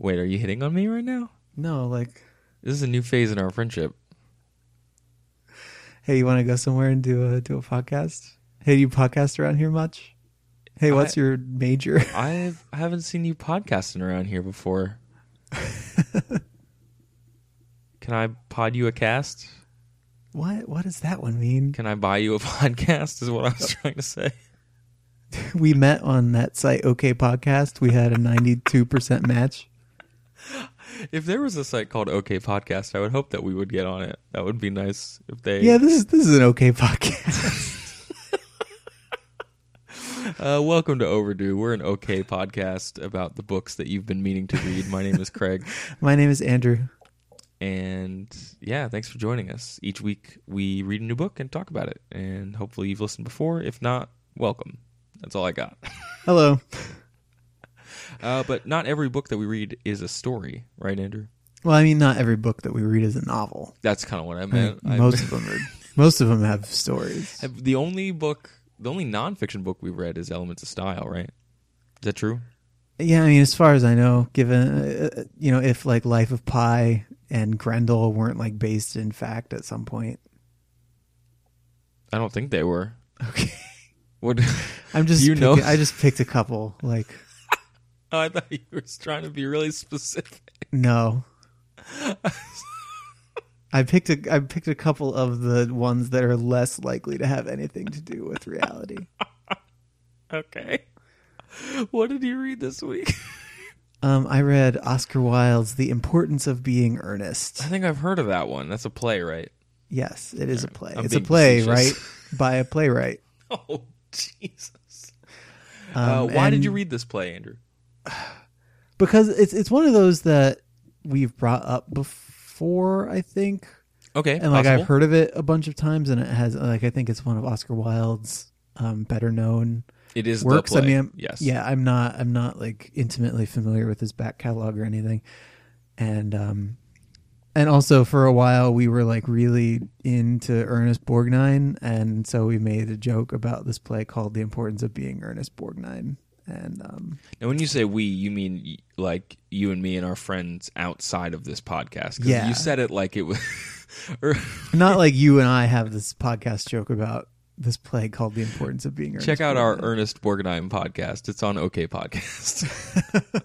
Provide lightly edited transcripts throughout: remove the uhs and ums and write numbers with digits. Wait, are you hitting on me right now? No, like... This is a new phase in our friendship. Hey, you want to go somewhere and do a podcast? Hey, do you podcast around here much? Hey, what's your major? I haven't seen you podcasting around here before. Can I pod you a cast? What does that one mean? Can I buy you a podcast is what I was trying to say. We met on that site, OK Podcast. We had a 92% match. If there was a site called OK Podcast, I would hope that we would get on it. That would be nice if they... Yeah, this is an OK Podcast. Welcome to Overdue. We're an OK Podcast about the books that you've been meaning to read. My name is Craig. My name is Andrew. And yeah, thanks for joining us. Each week we read a new book and talk about it. And hopefully you've listened before. If not, welcome. That's all I got. Hello. But not every book that we read is a story, right, Andrew? Well, I mean, not every book that we read is a novel. That's kind of what I meant. I mean, most of them have stories. The only nonfiction book we've read is Elements of Style, right? Is that true? Yeah, I mean, as far as I know, given if like Life of Pi and Grendel weren't like based in fact at some point, I don't think they were. Okay. What? I'm just know? I just picked a couple. Like, oh, I thought you were trying to be really specific. No, I picked a couple of the ones that are less likely to have anything to do with reality. Okay, what did you read this week? I read Oscar Wilde's "The Importance of Being Earnest." I think I've heard of that one. That's a play, right? Yes, it is a play. It's a play, right? By a playwright. Oh. Jesus. Why did you read this play, Andrew? Because it's one of those that we've brought up before, I think. Okay. And like I've heard of it a bunch of times, and it has like I think it's one of Oscar Wilde's better known works. The play. I mean, yes. Yeah, I'm not like intimately familiar with his back catalog or anything. And also for a while we were like really into Ernest Borgnine, and so we made a joke about this play called "The Importance of Being Ernest Borgnine." And now, when you say we, you mean like you and me and our friends outside of this podcast? 'Cause yeah, you said it like it was not like you and I have this podcast joke about this play called "The Importance of Being Ernest." Check out our Ernest Borgnine podcast; it's on OK Podcast.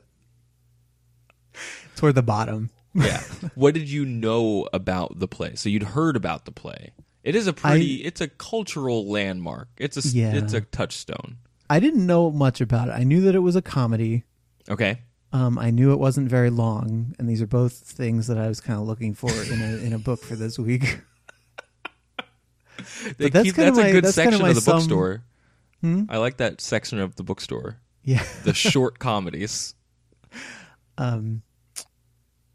Toward the bottom. Yeah. What did you know about the play? So you'd heard about the play. It is a pretty... it's a cultural landmark. It's a touchstone. I didn't know much about it. I knew that it was a comedy. Okay. I knew it wasn't very long, and these are both things that I was kind of looking for in a book for this week. That's a good section of the bookstore. Hmm? I like that section of the bookstore. Yeah. The short comedies.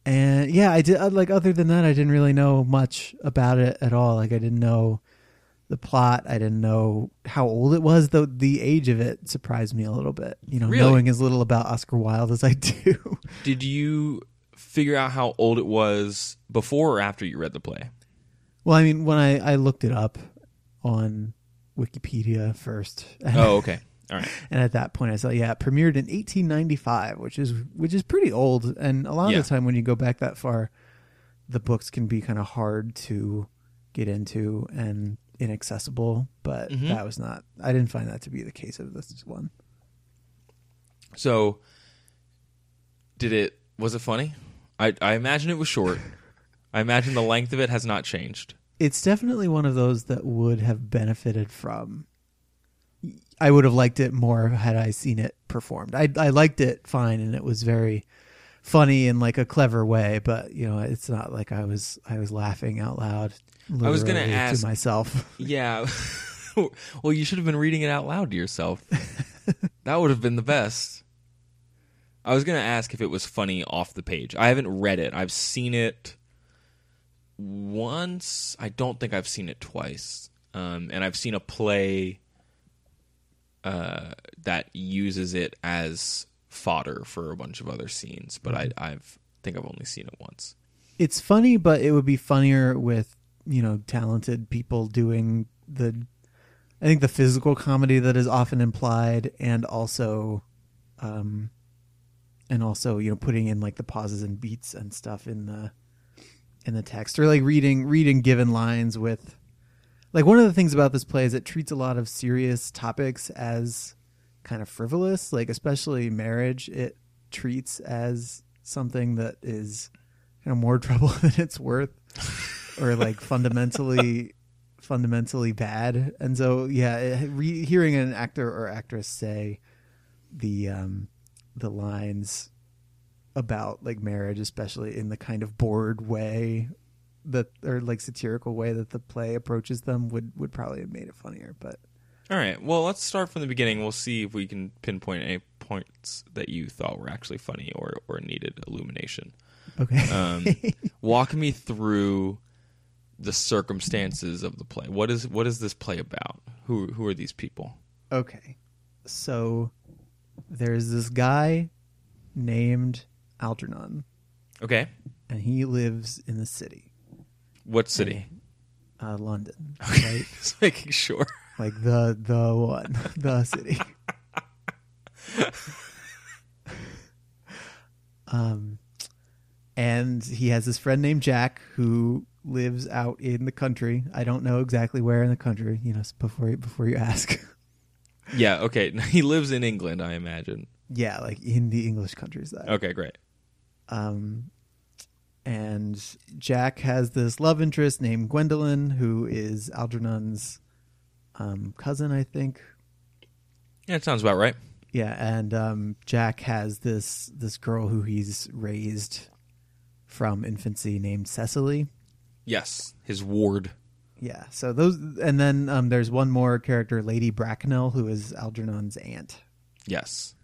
And yeah, I did. Like other than that, I didn't really know much about it at all. Like I didn't know the plot. I didn't know how old it was. Though the age of it surprised me a little bit. You know, really? Knowing as little about Oscar Wilde as I do. Did you figure out how old it was before or after you read the play? Well, I mean, when I looked it up on Wikipedia first. Oh, okay. All right. And at that point I saw, yeah, it premiered in 1895, which is pretty old. And a lot of the time when you go back that far, the books can be kind of hard to get into and inaccessible. But that was not... I didn't find that to be the case of this one. So was it funny? I imagine it was short. I imagine the length of it has not changed. It's definitely one of those that would have benefited from... I would have liked it more had I seen it performed. I liked it fine, and it was very funny in like a clever way, but it's not like I was laughing out loud. I was going to ask to myself. Yeah. Well, you should have been reading it out loud to yourself. That would have been the best. I was going to ask if it was funny off the page. I haven't read it. I've seen it once. I don't think I've seen it twice. And I've seen a play that uses it as fodder for a bunch of other scenes, but I think I've only seen it once. It's funny, but it would be funnier with, you know, talented people doing the physical comedy that is often implied, and also you know, putting in like the pauses and beats and stuff in the text, or like reading given lines with, like, one of the things about this play is it treats a lot of serious topics as kind of frivolous, like especially marriage. It treats as something that is kind of more trouble than it's worth, or like fundamentally bad. And so, yeah, hearing an actor or actress say the lines about like marriage, especially in the kind of bored way that, or like satirical way that the play approaches them, would probably have made it funnier. But all right, well, let's start from the beginning. We'll see if we can pinpoint any points that you thought were actually funny or needed illumination. Okay. Walk me through the circumstances of the play. What is this play about? Who are these people? Okay. So there's this guy named Algernon. Okay. And he lives in the city. What city? London. Okay. Right? Just making sure. Like the one, the city. And he has this friend named Jack who lives out in the country. I don't know exactly where in the country, you know, before you ask. Yeah, okay. He lives in England, I imagine. Yeah, like in the English countryside. Okay, great. And Jack has this love interest named Gwendolen, who is Algernon's cousin, I think. Yeah, it sounds about right. Yeah, and Jack has this girl who he's raised from infancy named Cecily. Yes, his ward. Yeah, so those, and then there's one more character, Lady Bracknell, who is Algernon's aunt. Yes.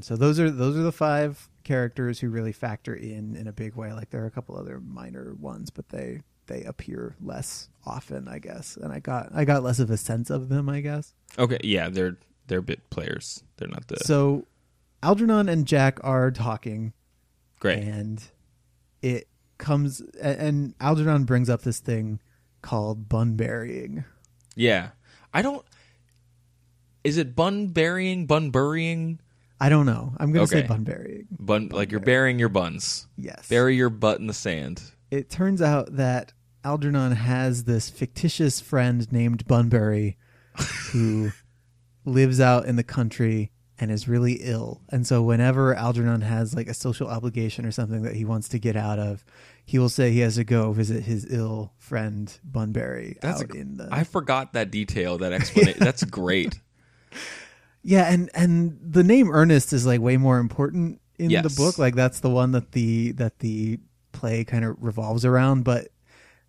So those are the five characters who really factor in a big way. Like, there are a couple other minor ones, but they appear less often, I guess. And I got less of a sense of them, I guess. Okay, yeah, they're bit players. They're not the... So Algernon and Jack are talking. Great. And it comes... And Algernon brings up this thing called Bunburying. Yeah. I don't... Is it Bunburying? Bunburying? I don't know. I'm going to say Bunburying. Like you're burying your buns. Yes. Bury your butt in the sand. It turns out that Algernon has this fictitious friend named Bunbury who lives out in the country and is really ill. And so whenever Algernon has like a social obligation or something that he wants to get out of, he will say he has to go visit his ill friend Bunbury. I forgot that detail, that explanation. That's great. Yeah, and the name Ernest is like way more important in the book. Like, that's the one that the play kind of revolves around, but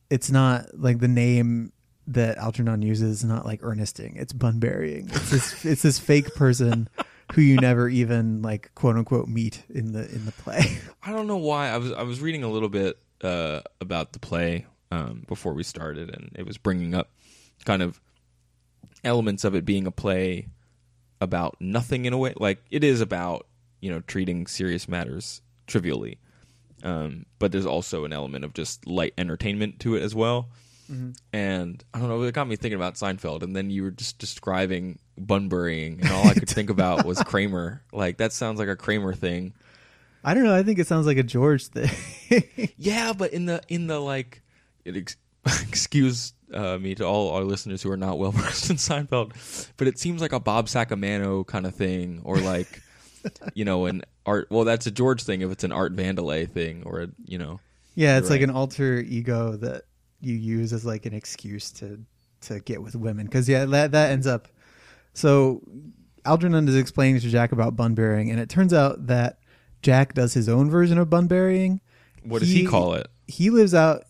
it's not like the name that Algernon uses, not like Ernesting, it's Bunburying. It's this fake person who you never even like quote unquote meet in the play. I don't know why. I was reading a little bit about the play before we started, and it was bringing up kind of elements of it being a play about nothing in a way. Like, it is about, you know, treating serious matters trivially, but there's also an element of just light entertainment to it as well. Mm-hmm. And I don't know, it got me thinking about Seinfeld, and then you were just describing Bunburying, and all I could think about was Kramer. Like, that sounds like a Kramer thing. I don't know, I think it sounds like a George thing. Yeah, but in the like, excuse me to all our listeners who are not well versed in Seinfeld, but it seems like a Bob Sacamano kind of thing, or like, you know, an Art, well, that's a George thing if it's an Art Vandelay thing, or a, you know. Yeah, it's right. Like an alter ego that you use as like an excuse to get with women, because yeah, that ends up. So Algernon is explaining to Jack about Bunburying, and it turns out that Jack does his own version of Bunburying. What does he call it? He lives out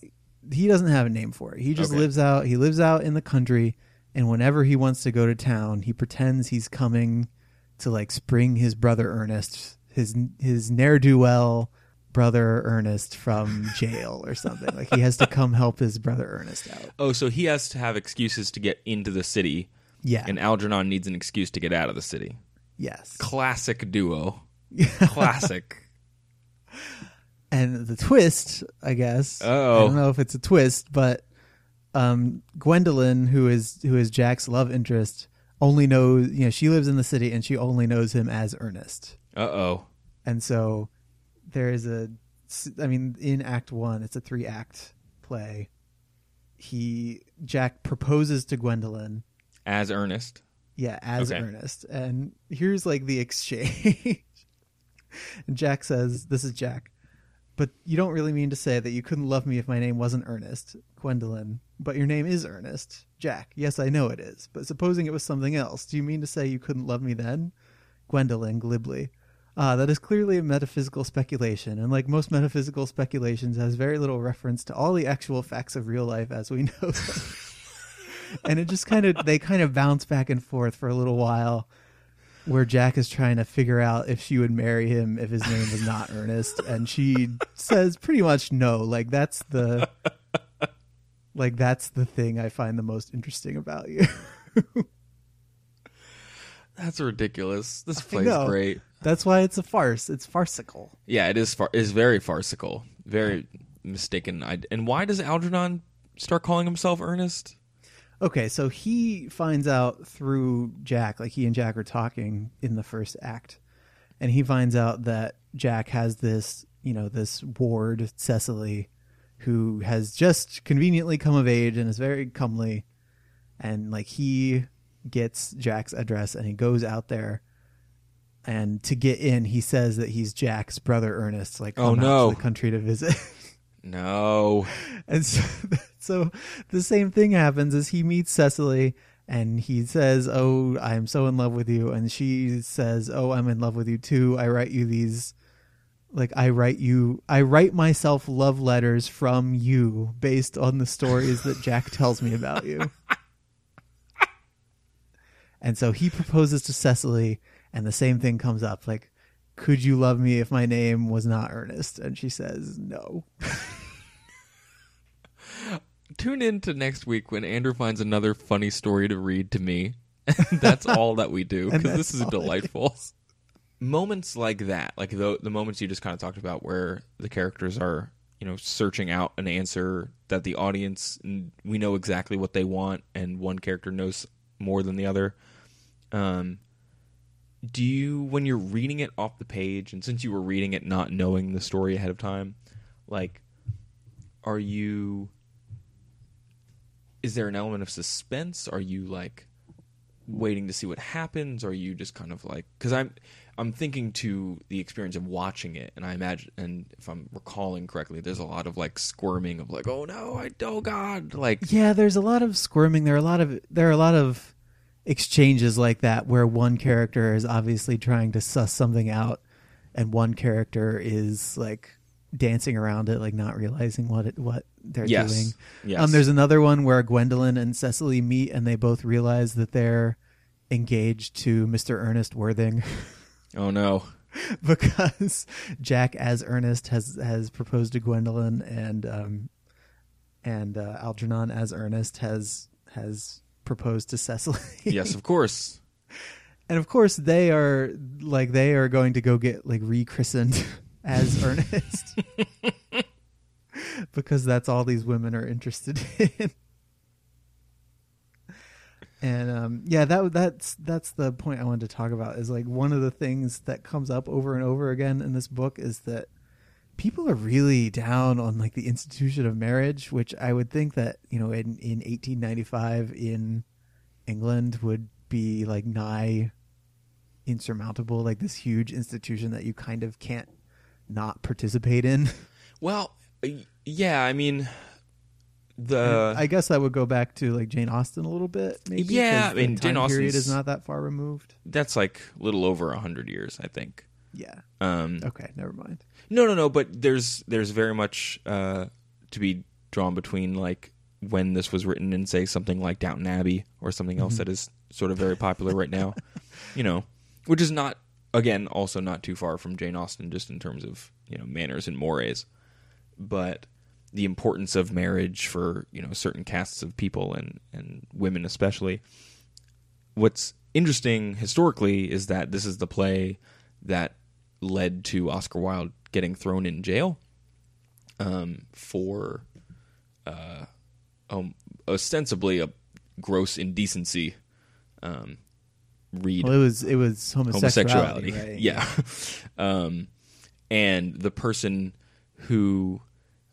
he doesn't have a name for it. He just lives out in the country, and whenever he wants to go to town, he pretends he's coming to like spring his brother Ernest, his ne'er-do-well brother Ernest from jail or something. Like he has to come help his brother Ernest out. Oh, so he has to have excuses to get into the city. Yeah. And Algernon needs an excuse to get out of the city. Yes. Classic duo. Classic. And the twist, I guess. Oh. I don't know if it's a twist, but Gwendolen, who is Jack's love interest, only knows, you know, she lives in the city and she only knows him as Ernest. Uh-oh. And so there is in Act 1, it's a 3-act play. Jack proposes to Gwendolen as Ernest. Yeah, as Ernest. And here's like the exchange. And Jack says, this is Jack, "But you don't really mean to say that you couldn't love me if my name wasn't Ernest, Gwendolen. But your name is Ernest, Jack. Yes, I know it is. But supposing it was something else, do you mean to say you couldn't love me then? Gwendolen, glibly. Ah, that is clearly a metaphysical speculation, and like most metaphysical speculations, has very little reference to all the actual facts of real life as we know them." And it just they bounce back and forth for a little while, where Jack is trying to figure out if she would marry him if his name was not Ernest, and she says pretty much no. Like that's the thing I find the most interesting about you. That's ridiculous. This play's great. That's why it's a farce. It's farcical. Yeah, it is. It's very farcical. Very mistaken. And why does Algernon start calling himself Ernest? Okay, so he finds out through Jack, like he and Jack are talking in the first act, and he finds out that Jack has this, you know, this ward, Cecily, who has just conveniently come of age and is very comely, and like he gets Jack's address and he goes out there, and to get in, he says that he's Jack's brother Ernest, like out to the country to visit. No. And so the same thing happens as he meets Cecily and he says, "Oh, I'm so in love with you." And she says, "Oh, I'm in love with you too. I write myself love letters from you based on the stories that Jack tells me about you." And so he proposes to Cecily and the same thing comes up. Like, "Could you love me if my name was not Ernest?" And she says, "No." Tune in to next week when Andrew finds another funny story to read to me. That's all that we do, because this is delightful. Moments like that, like the moments you just kind of talked about where the characters are, you know, searching out an answer that the audience, we know exactly what they want, and one character knows more than the other. Do you, when you're reading it off the page, and since you were reading it not knowing the story ahead of time, like, is there an element of suspense? Are you like waiting to see what happens? Are you just kind of like, because I'm thinking to the experience of watching it, and I imagine, and if I'm recalling correctly, there's a lot of like squirming of like, "Oh no, oh God." Like, yeah, there's a lot of squirming. There are a lot of exchanges like that where one character is obviously trying to suss something out and one character is like dancing around it, like not realizing what they're doing. Yes. There's another one where Gwendolen and Cecily meet and they both realize that they're engaged to Mr. Ernest Worthing. Oh no. Because Jack as Ernest has proposed to Gwendolen, and Algernon as Ernest has proposed to Cecily. Yes, of course. And of course they are going to go get like rechristened as Ernest, because that's all these women are interested in. And that's the point I wanted to talk about, is like one of the things that comes up over and over again in this book is that people are really down on like the institution of marriage, which I would think that, you know, in 1895 in England would be like nigh insurmountable, like this huge institution that you kind of can't not participate in. Well, yeah, I mean, I guess that would go back to like Jane Austen a little bit, maybe. Yeah, I mean, the Jane Austen's period is not that far removed. That's like a little over 100 years, I think. Yeah. Okay, never mind. No, but there's very much to be drawn between like when this was written and say something like Downton Abbey or something else that is sort of very popular right now, you know, which is not, again, also not too far from Jane Austen just in terms of, you know, manners and mores, but the importance of marriage for, you know, certain casts of people and women especially. What's interesting historically is that this is the play that led to Oscar Wilde getting thrown in jail for ostensibly a gross indecency read. Well, it was homosexuality. Right? Yeah. And the person who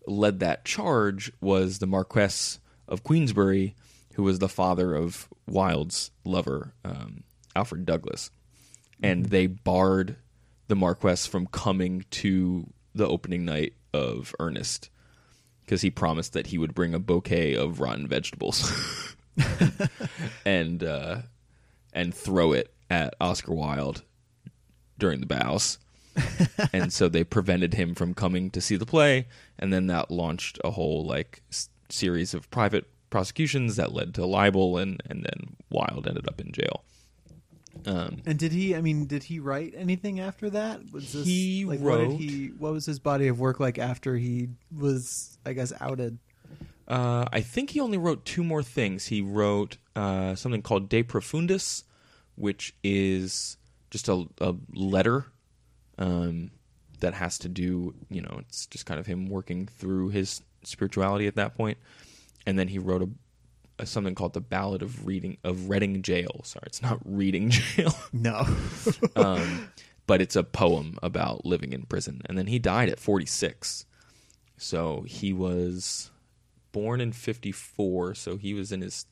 led that charge was the Marquess of Queensberry, who was the father of Wilde's lover, Alfred Douglas. And they barred the Marquess from coming to the opening night of Ernest because he promised that he would bring a bouquet of rotten vegetables and throw it at Oscar Wilde during the bows. And so they prevented him from coming to see the play, and then that launched a whole like series of private prosecutions that led to libel, and then Wilde ended up in jail. And did he write anything after that? Was this, he like, wrote... What was his body of work like after he was, I guess, outed? I think he only wrote two more things. He wrote something called De Profundis, which is just a letter that has to do, you know, it's just kind of him working through his spirituality at that point. And then he wrote a something called the Ballad of Reading Jail. Sorry, it's not Reading Jail. No. But it's a poem about living in prison. And then he died at 46. So he was born in 54. So he was in his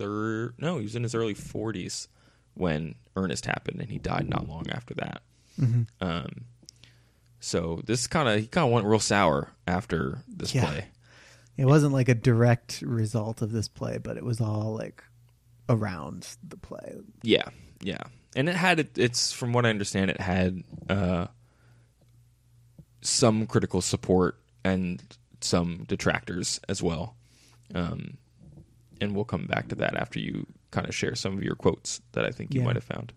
early 40s when Ernest happened, and he died not long after that. Mm-hmm. So this he kind of went real sour after this play. It wasn't like a direct result of this play, but it was all like around the play. Yeah, yeah. And it had, it's from what I understand, it had some critical support and some detractors as well. And we'll come back to that after you kind of share some of your quotes that I think you might have found.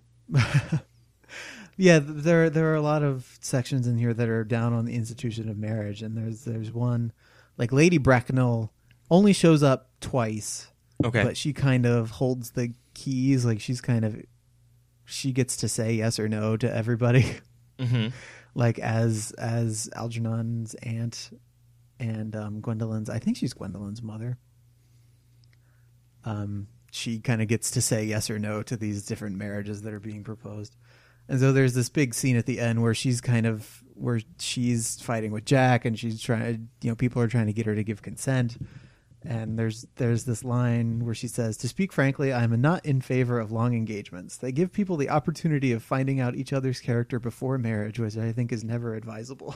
Yeah, there are a lot of sections in here that are down on the institution of marriage, and there's one like Lady Bracknell only shows up twice. Okay. But she kind of holds the keys, like she gets to say yes or no to everybody. Mm-hmm. Like as Algernon's aunt and Gwendolen's, I think she's Gwendolen's mother. She kind of gets to say yes or no to these different marriages that are being proposed. And so there's this big scene at the end where she's fighting with Jack, and she's trying, you know, people are trying to get her to give consent. And there's this line where she says, "To speak frankly, I'm not in favor of long engagements. They give people the opportunity of finding out each other's character before marriage, which I think is never advisable."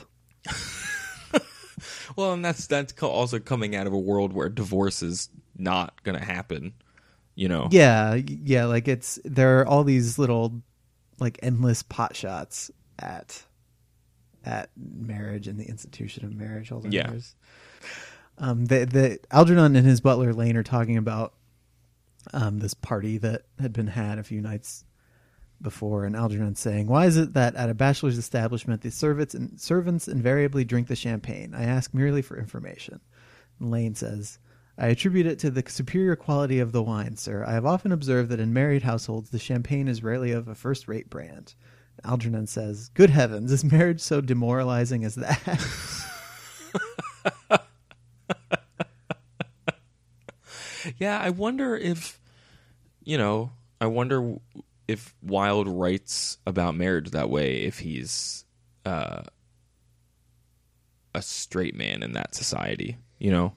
Well, and that's also coming out of a world where divorce is not going to happen, you know. Yeah, like there are all these little like endless pot shots at marriage and the institution of marriage. All those years. The Algernon and his butler Lane are talking about this party that had been had a few nights before, and Algernon's saying, "Why is it that at a bachelor's establishment the servants invariably drink the champagne? I ask merely for information." And Lane says, "I attribute it to the superior quality of the wine, sir. I have often observed that in married households, the champagne is rarely of a first-rate brand." Algernon says, "Good heavens, is marriage so demoralizing as that?" Yeah, I wonder if Wilde writes about marriage that way, if he's a straight man in that society, you know?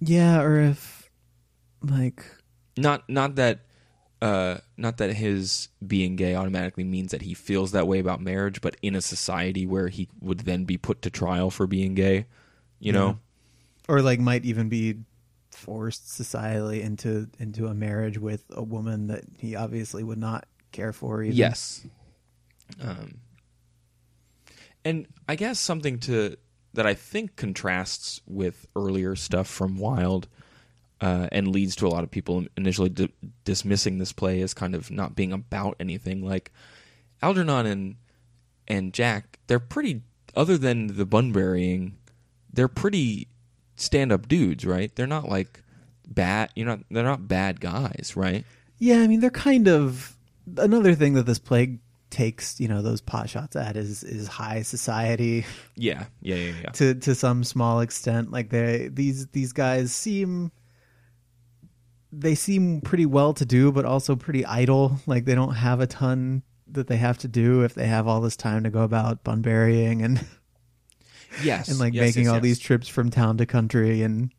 Yeah, or if like not that his being gay automatically means that he feels that way about marriage, but in a society where he would then be put to trial for being gay, you know, or like might even be forced societally into a marriage with a woman that he obviously would not care for either. Yes, and I guess something to that I think contrasts with earlier stuff from Wilde, and leads to a lot of people initially dismissing this play as kind of not being about anything. Like Algernon and Jack, they're pretty, other than the Bunburying, they're pretty stand-up dudes, right? They're not like bad, they're not bad guys, right? Yeah, I mean, they're kind of another thing that this play takes, those pot shots at is high society. Yeah. To some small extent, like these guys seem pretty well to do, but also pretty idle. Like they don't have a ton that they have to do if they have all this time to go about Bunburying and making all these trips from town to country and.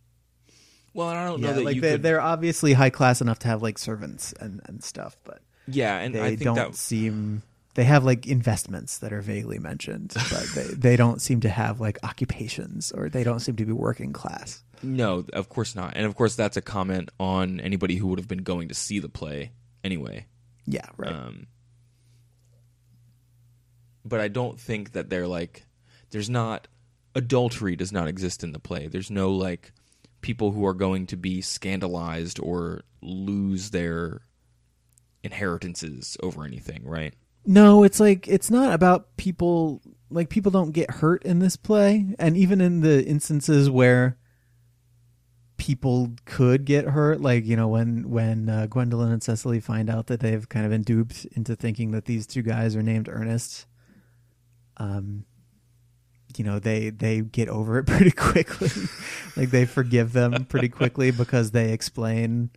Well, I don't know that like they're obviously high class enough to have like servants and stuff, but. Yeah, and I think they have like investments that are vaguely mentioned, but they don't seem to have like occupations, or they don't seem to be working class. No, of course not. And of course that's a comment on anybody who would have been going to see the play anyway. Yeah, right. But I don't think that they're like adultery does not exist in the play. There's no like people who are going to be scandalized or lose their inheritances over anything, right? No, it's like it's not about people. Like people don't get hurt in this play, and even in the instances where people could get hurt, like when Gwendolen and Cecily find out that they've kind of been duped into thinking that these two guys are named Ernest, they get over it pretty quickly. Like they forgive them pretty quickly because they explain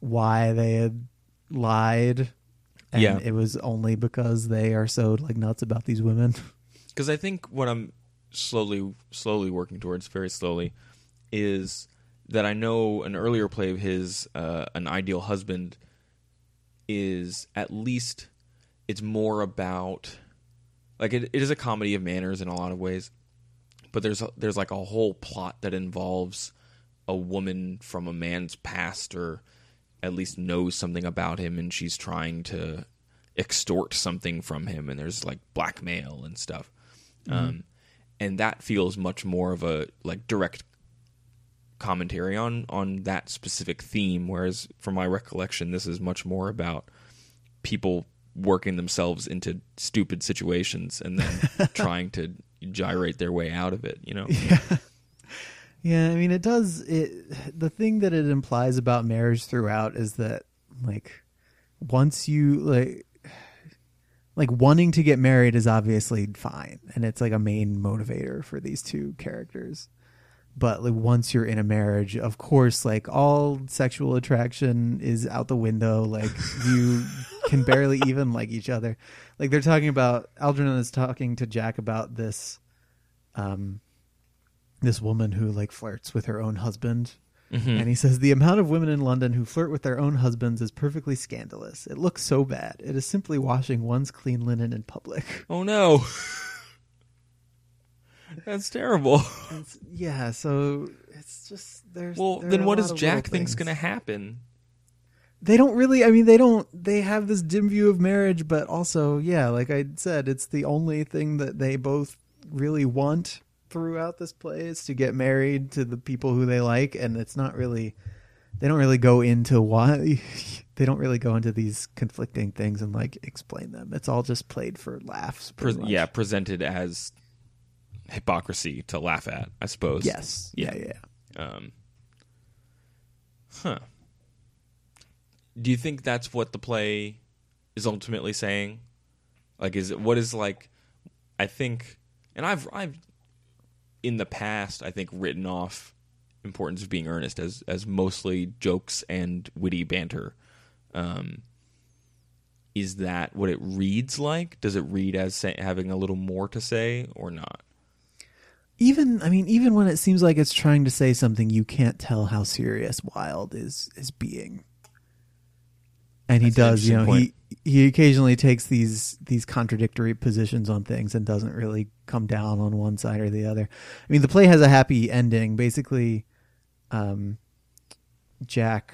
why they had lied, and it was only because they are so like nuts about these women. Because I think what I'm slowly working towards, very slowly, is that I know an earlier play of his, An Ideal Husband, is at least it's more about like it is a comedy of manners in a lot of ways, but there's like a whole plot that involves a woman from a man's past, or at least knows something about him, and she's trying to extort something from him, and there's like blackmail and stuff. And that feels much more of a like direct commentary on that specific theme, whereas from my recollection this is much more about people working themselves into stupid situations and then trying to gyrate their way out of it, Yeah. Yeah, I mean, it does. The thing that it implies about marriage throughout is that, like, once you like wanting to get married is obviously fine, and it's like a main motivator for these two characters. But like, once you're in a marriage, of course, like all sexual attraction is out the window. Like you can barely even like each other. Like they're talking about, Algernon is talking to Jack about this. This woman who like flirts with her own husband. Mm-hmm. And he says, the amount of women in London who flirt with their own husbands is perfectly scandalous. It looks so bad. It is simply washing one's clean linen in public. Oh no. That's terrible. Yeah. So it's just, there's, well, there then what does Jack think's going to happen? They don't really, I mean, they have this dim view of marriage, but also, yeah, like I said, it's the only thing that they both really want throughout this play is to get married to the people who they like, and it's not really, they don't really go into why, they don't really go into these conflicting things and like explain them. It's all just played for laughs. Presented as hypocrisy to laugh at, I suppose. Yes. Yeah. Do you think that's what the play is ultimately saying? Like, is it, what is like, I think, and I've in the past, I think, written off Importance of Being Earnest as mostly jokes and witty banter. Is that what it reads like? Does it read as having a little more to say or not? Even when it seems like it's trying to say something, you can't tell how serious Wilde is being. And he does, he occasionally takes these contradictory positions on things and doesn't really come down on one side or the other. I mean, the play has a happy ending. Basically, Jack,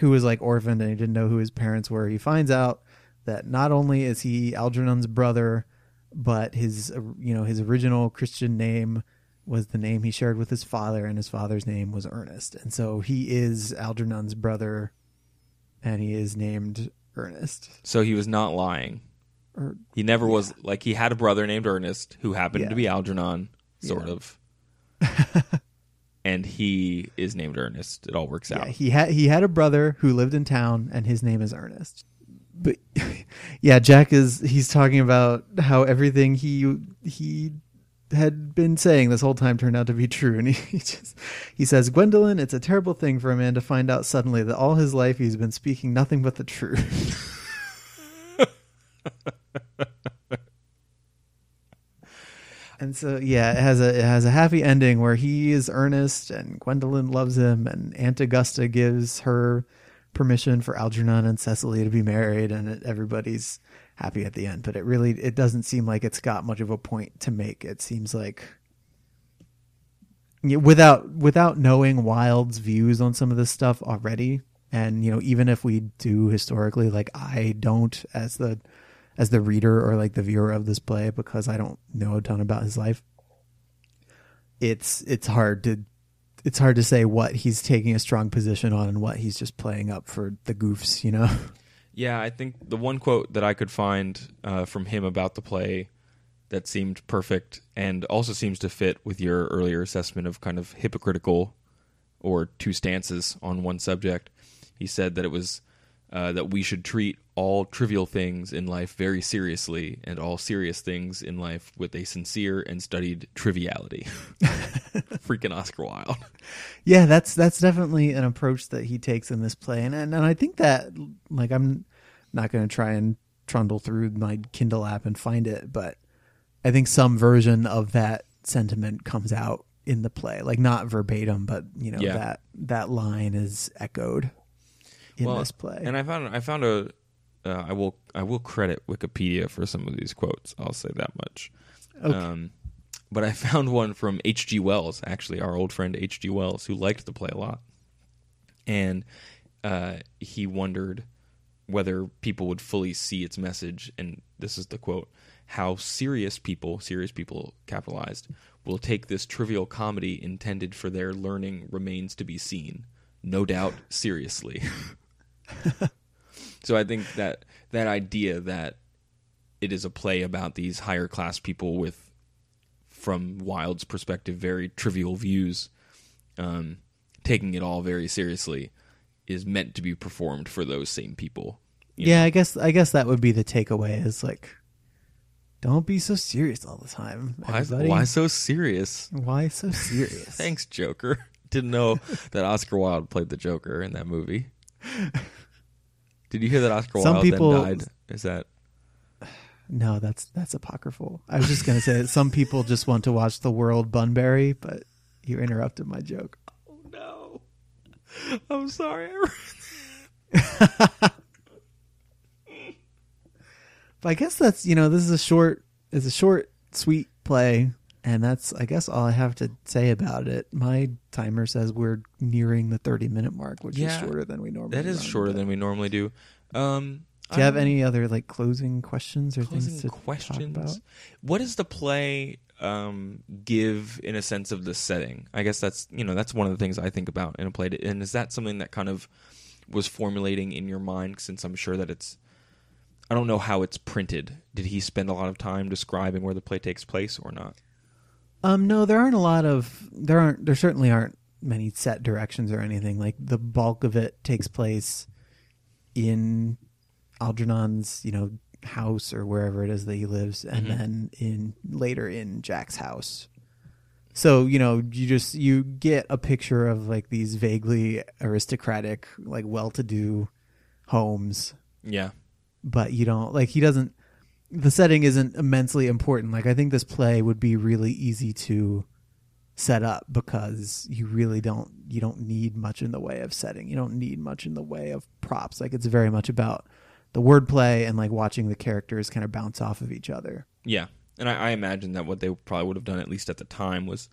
who was like orphaned and he didn't know who his parents were, he finds out that not only is he Algernon's brother, but his original Christian name was the name he shared with his father, and his father's name was Ernest. And so he is Algernon's brother, and he is named Ernest. So he was not lying. He never was. Like, he had a brother named Ernest who happened to be Algernon, sort of. And he is named Ernest. It all works out. He had a brother who lived in town, and his name is Ernest. But yeah, Jack he's talking about how everything he had been saying this whole time turned out to be true. And he says, "Gwendolen, it's a terrible thing for a man to find out suddenly that all his life he's been speaking nothing but the truth." And so, yeah, it has a happy ending where he is Ernest and Gwendolen loves him, and Aunt Augusta gives her permission for Algernon and Cecily to be married, and everybody's happy at the end. But it doesn't seem like it's got much of a point to make. It seems like, without knowing Wilde's views on some of this stuff already, and even if we do historically, like I don't as the reader or like the viewer of this play, because I don't know a ton about his life, it's hard to say what he's taking a strong position on and what he's just playing up for the goofs, Yeah, I think the one quote that I could find from him about the play that seemed perfect and also seems to fit with your earlier assessment of kind of hypocritical or two stances on one subject. He said that it was that we should treat all trivial things in life very seriously, and all serious things in life with a sincere and studied triviality. Freaking Oscar Wilde. Yeah, that's definitely an approach that he takes in this play. And I think that, like, I'm not going to try and trundle through my Kindle app and find it, but I think some version of that sentiment comes out in the play. Like, not verbatim, but, that line is echoed in this play. And I found a... I will credit Wikipedia for some of these quotes. I'll say that much. Okay. But I found one from H.G. Wells, actually, our old friend H.G. Wells, who liked the play a lot. And he wondered whether people would fully see its message. And this is the quote: "How serious people capitalized, will take this trivial comedy intended for their learning remains to be seen. No doubt, seriously." So I think that idea that it is a play about these higher class people with, from Wilde's perspective, very trivial views, taking it all very seriously, is meant to be performed for those same people. You know? I guess that would be the takeaway, is like, don't be so serious all the time. Why so serious? Why so serious? Thanks, Joker. Didn't know that Oscar Wilde played the Joker in that movie. Did you hear that Oscar Wilde then died? Is that... No, that's apocryphal. I was just going to say that some people just want to watch the world Bunbury, but you interrupted my joke. Oh, no. I'm sorry. But I guess that's, this is a short, sweet play, and that's, I guess, all I have to say about it. My timer says we're nearing the 30-minute mark, which is shorter than we normally do. That is shorter than we normally do. Do you have any other like closing questions or things to talk about? What does the play give in a sense of the setting? I guess that's that's one of the things I think about in a play. And is that something that kind of was formulating in your mind? Since I'm sure that I don't know how it's printed. Did he spend a lot of time describing where the play takes place or not? No, there certainly aren't many set directions or anything. Like, the bulk of it takes place in Algernon's, house or wherever it is that he lives, and then later in Jack's house. So, you get a picture of like these vaguely aristocratic, like well-to-do homes. Yeah. But you don't, like, he doesn't... The setting isn't immensely important. Like, I think this play would be really easy to set up because you really don't need much in the way of setting. You don't need much in the way of props. Like, it's very much about the wordplay and like watching the characters kind of bounce off of each other. Yeah. And I imagine that what they probably would have done, at least at the time, was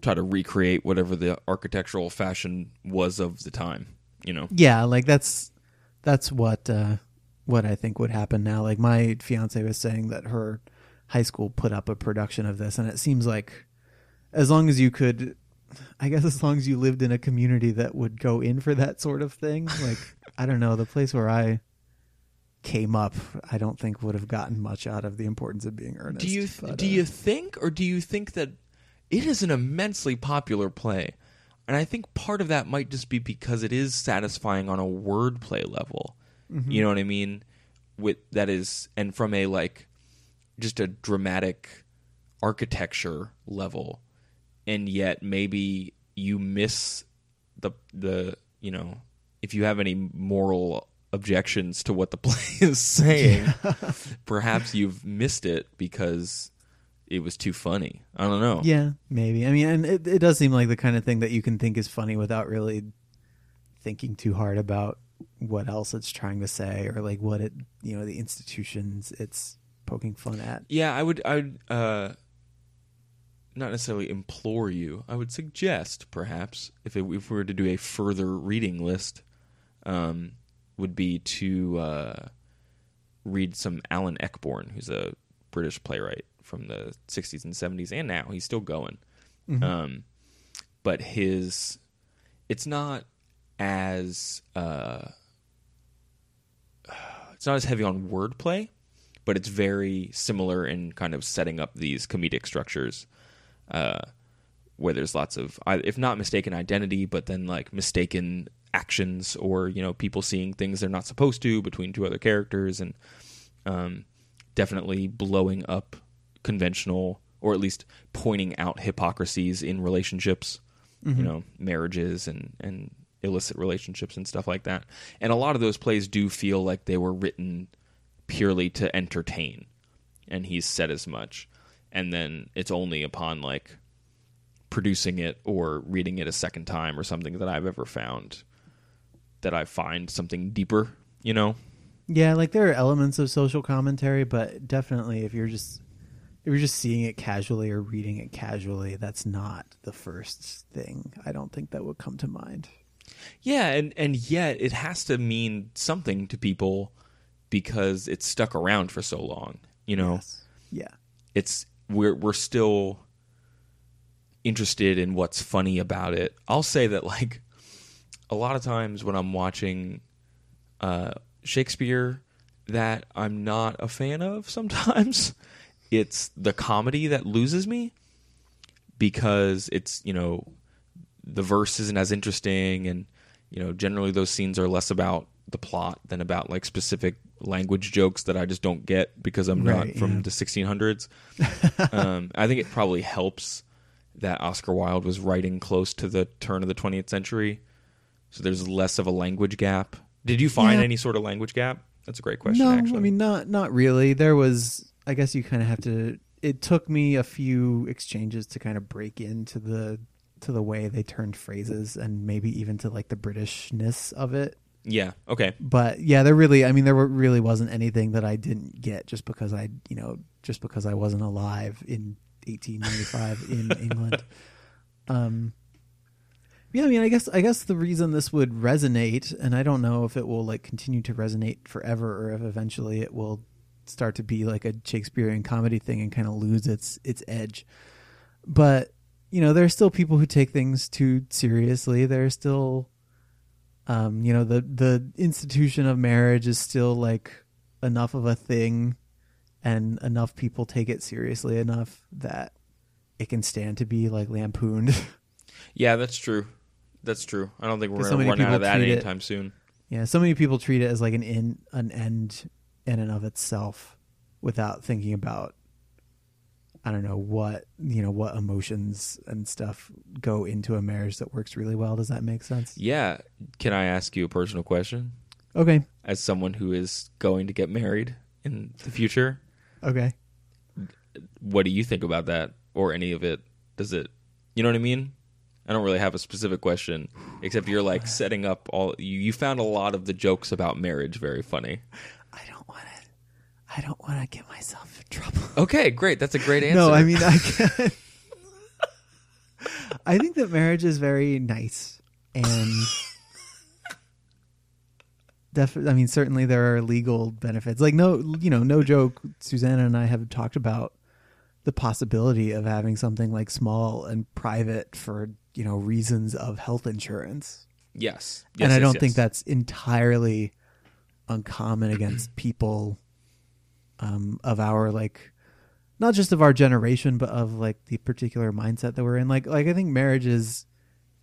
try to recreate whatever the architectural fashion was of the time, Yeah. Like, that's what I think would happen now. Like, my fiance was saying that her high school put up a production of this, and it seems like as long as you could, I guess as long as you lived in a community that would go in for that sort of thing. Like, I don't know, the place where I came up, I don't think would have gotten much out of The Importance of Being Earnest. Do you think that it is an immensely popular play? And I think part of that might just be because it is satisfying on a wordplay level. Mm-hmm. You know what I mean? With that is, and from a like just a dramatic architecture level, and yet maybe you miss the you know, if you have any moral objections to what the play is saying, yeah. Perhaps you've missed it because it was too funny. I don't know. Yeah, maybe. I mean, and it does seem like the kind of thing that you can think is funny without really thinking too hard about what else it's trying to say, or like what it, you know, the institutions it's poking fun at. Yeah, I would not necessarily implore you. I would suggest perhaps if we were to do a further reading list, would be to read some Alan Ayckbourn, who's a British playwright from the 60s and 70s, and now he's still going. Mm-hmm. But it's not as heavy on wordplay, but it's very similar in kind of setting up these comedic structures, where there's lots of, if not mistaken identity, but then like mistaken actions, or you know, people seeing things they're not supposed to between two other characters, and definitely blowing up conventional, or at least pointing out hypocrisies in relationships, mm-hmm. you know, marriages and illicit relationships and stuff like that. And a lot of those plays do feel like they were written purely to entertain, and he's said as much. And then it's only upon like producing it or reading it a second time or something that I've ever found that I find something deeper, you know? Yeah, like there are elements of social commentary, but definitely if you're just seeing it casually or reading it casually, that's not the first thing. I don't think that would come to mind. Yeah, and yet it has to mean something to people because it's stuck around for so long, you know? Yes. Yeah. It's we're still interested in what's funny about it. I'll say that like a lot of times when I'm watching Shakespeare that I'm not a fan of, sometimes it's the comedy that loses me, because it's, you know, the verse isn't as interesting, and you know, generally those scenes are less about the plot than about like specific language jokes that I just don't get because I'm not from the 1600s. I think it probably helps that Oscar Wilde was writing close to the turn of the 20th century, so there's less of a language gap. Did you find any sort of language gap? That's a great question, actually. No, I mean, not really. There was, I guess you kind of have to, it took me a few exchanges to kind of break into the way they turned phrases, and maybe even to like the Britishness of it. Yeah, okay. But yeah, there really wasn't anything that I didn't get just because I wasn't alive in 1895 in England. Yeah, I mean, I guess the reason this would resonate, and I don't know if it will like continue to resonate forever, or if eventually it will start to be like a Shakespearean comedy thing and kind of lose its edge. But you know, there are still people who take things too seriously. There are still, you know, the institution of marriage is still like enough of a thing, and enough people take it seriously enough that it can stand to be like lampooned. Yeah, that's true. That's true. I don't think we're going to run out of that anytime soon. Yeah, so many people treat it as like an end in and of itself, without thinking about, I don't know, what emotions and stuff go into a marriage that works really well. Does that make sense? Yeah. Can I ask you a personal question? Okay. As someone who is going to get married in the future. Okay. What do you think about that, or any of it? Does it, you know what I mean? I don't really have a specific question, except you're like setting up all. You found a lot of the jokes about marriage very funny. I don't want to get myself in trouble. Okay, great. That's a great answer. No, I mean, I think that marriage is very nice, and definitely, I mean, certainly there are legal benefits. Like no joke, Susanna and I have talked about the possibility of having something like small and private for, you know, reasons of health insurance. Yes. And I don't think that's entirely uncommon against people of our, like, not just of our generation, but of like the particular mindset that we're in. Like I think marriage is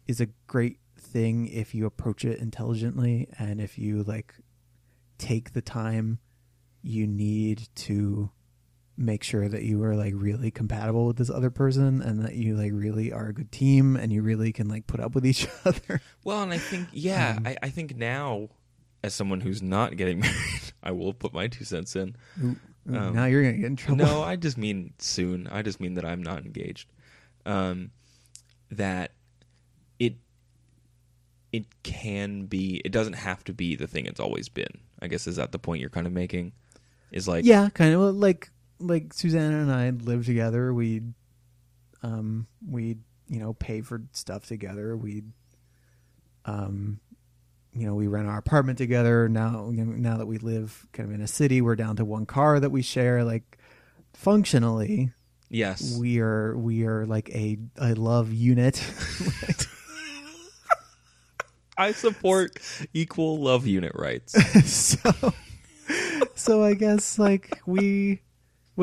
a great thing if you approach it intelligently and if you like take the time you need to make sure that you are like really compatible with this other person and that you like really are a good team and you really can like put up with each other. Well, and I think, yeah, I think now as someone who's not getting married, I will put my 2 cents in. Now you're going to get in trouble. No, I just mean soon. I just mean that I'm not engaged. That it can be, it doesn't have to be the thing it's always been, I guess. Is that the point you're kind of making? Is like, yeah, kind of like Susanna and I live together. We you know, pay for stuff together. We you know, we rent our apartment together. Now that we live kind of in a city, we're down to one car that we share. Like, functionally, yes, we are like a love unit. I support equal love unit rights. So I guess like when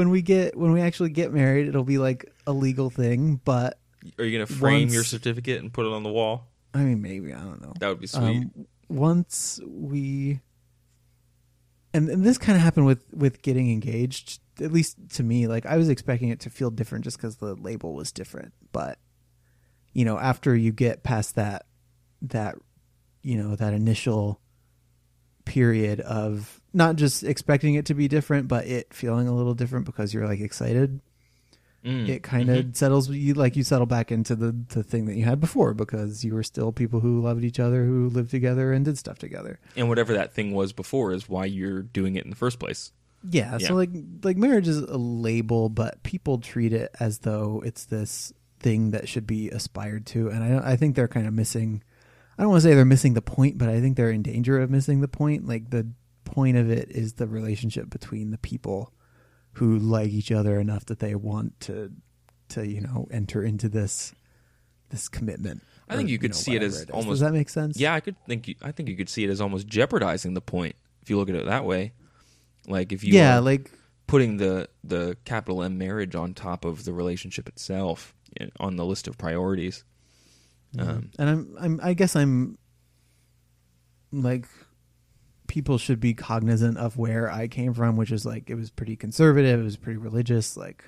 we actually get married, it'll be like a legal thing. But are you gonna frame your certificate and put it on the wall? I mean, maybe, I don't know. That would be sweet. Once we, and this kind of happened with getting engaged, at least to me. Like, I was expecting it to feel different just because the label was different. But you know, after you get past that. You know, that initial period of not just expecting it to be different, but it feeling a little different because you're like excited. It kind of settles you, like you settle back into the thing that you had before, because you were still people who loved each other, who lived together and did stuff together. And whatever that thing was before is why you're doing it in the first place. Yeah. So like marriage is a label, but people treat it as though it's this thing that should be aspired to. And I think they're kind of missing. I don't want to say they're missing the point, but I think they're in danger of missing the point. Like, the point of it is the relationship between the people who like each other enough that they want to you know, enter into this commitment. I think you could see it as almost. Does that make sense? Yeah, I think you could see it as almost jeopardizing the point if you look at it that way. Like, if you are like putting the capital M marriage on top of the relationship itself on the list of priorities. And I guess I'm like, people should be cognizant of where I came from, which is like, it was pretty conservative. It was pretty religious, like,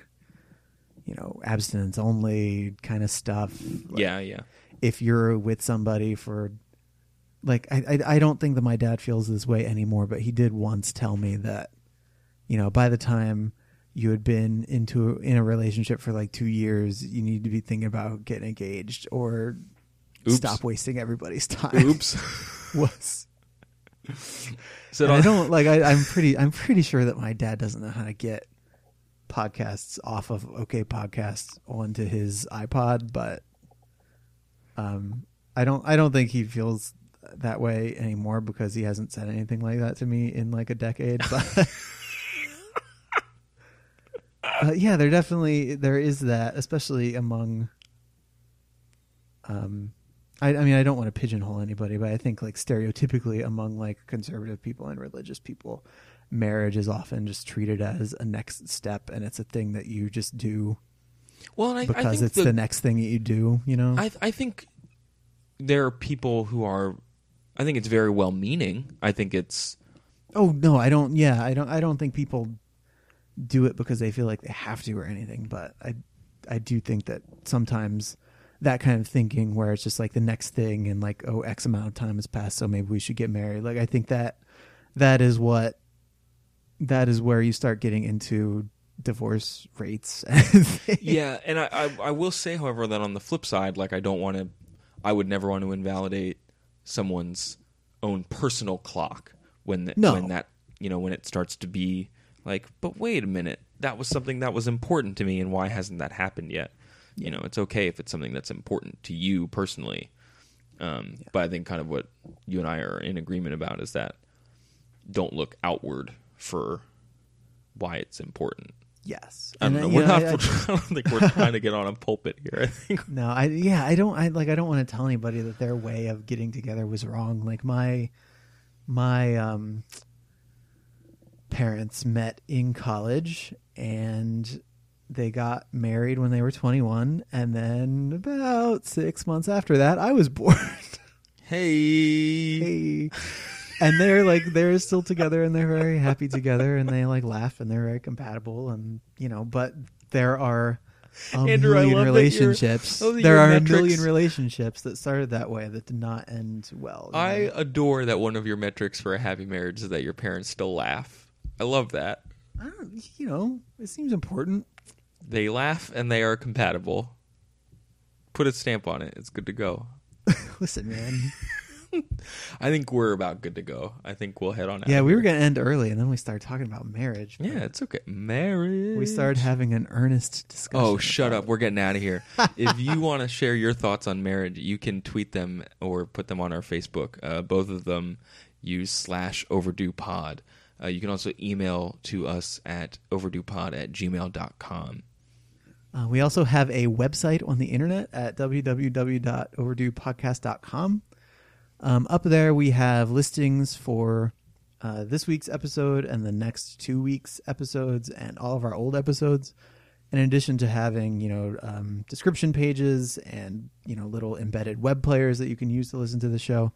you know, abstinence only kind of stuff. Like, yeah. If you're with somebody for like, I don't think that my dad feels this way anymore, but he did once tell me that, you know, by the time you had been in a relationship for like 2 years, you need to be thinking about getting engaged or stop wasting everybody's time. Whoops. So I don't like. I'm pretty sure that my dad doesn't know how to get podcasts off of OK Podcasts onto his iPod, but I don't think he feels that way anymore, because he hasn't said anything like that to me in like a decade. But. Yeah, there is that, especially among. I mean, I don't want to pigeonhole anybody, but I think like stereotypically among like conservative people and religious people, marriage is often just treated as a next step, and it's a thing that you just do. Well, and because I think it's the next thing that you do, you know. I think there are people who are. I think it's very well-meaning. I think it's. Oh no, I don't. Yeah, I don't. I don't think people do it because they feel like they have to or anything, but I do think that sometimes that kind of thinking, where it's just like the next thing and like, oh, X amount of time has passed, so maybe we should get married. Like, I think that is where you start getting into divorce rates. Yeah, and I will say, however, that on the flip side, like, I would never want to invalidate someone's own personal clock when it starts to be. Like, but wait a minute, that was something that was important to me, and why hasn't that happened yet? Yeah. You know, it's okay if it's something that's important to you personally. But I think kind of what you and I are in agreement about is that don't look outward for why it's important. Yes. I don't think we're trying to get on a pulpit here. I think. I don't want to tell anybody that their way of getting together was wrong. Like my parents met in college and they got married when they were 21, and then about 6 months after that I was born. Hey. And they're still together and they're very happy together and they laugh and they're very compatible, and but there are a million relationships that started that way that did not end well. I adore that one of your metrics for a happy marriage is that your parents still laugh. I love that. It seems important. They laugh and they are compatible. Put a stamp on it. It's good to go. Listen, man. I think we're about good to go. I think we'll head on out. Yeah, we were going to end early, and then we started talking about marriage. Yeah, it's okay. Marriage. We started having an earnest discussion. Oh, shut up. We're getting out of here. If you want to share your thoughts on marriage, you can tweet them or put them on our Facebook. Both of them use /OverduePod. You can also email to us at overduepod@gmail.com. We also have a website on the internet at www.overduepodcast.com. Up there, we have listings for this week's episode and the next 2 weeks' episodes and all of our old episodes, in addition to having, description pages and, little embedded web players that you can use to listen to the show.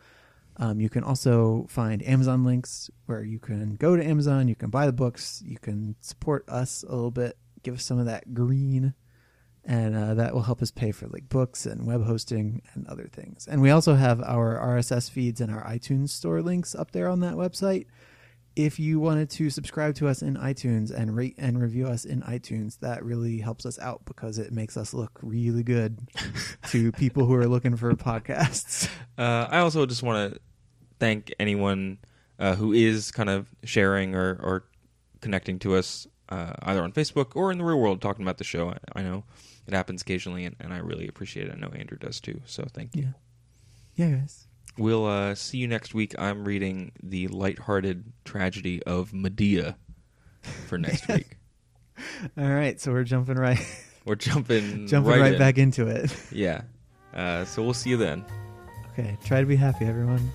You can also find Amazon links where you can go to Amazon, you can buy the books, you can support us a little bit, give us some of that green, and that will help us pay for books and web hosting and other things. And we also have our RSS feeds and our iTunes store links up there on that website. If you wanted to subscribe to us in iTunes and rate and review us in iTunes, that really helps us out because it makes us look really good to people who are looking for podcasts. I also just want to thank anyone who is kind of sharing or connecting to us either on Facebook or in the real world talking about the show. I know it happens occasionally, and I really appreciate it. I know Andrew does too, so thank you. Yeah, guys. We'll see you next week. I'm reading the lighthearted tragedy of Medea for next week. All right, so we're jumping right back into it. Yeah. So we'll see you then. Okay, try to be happy, everyone.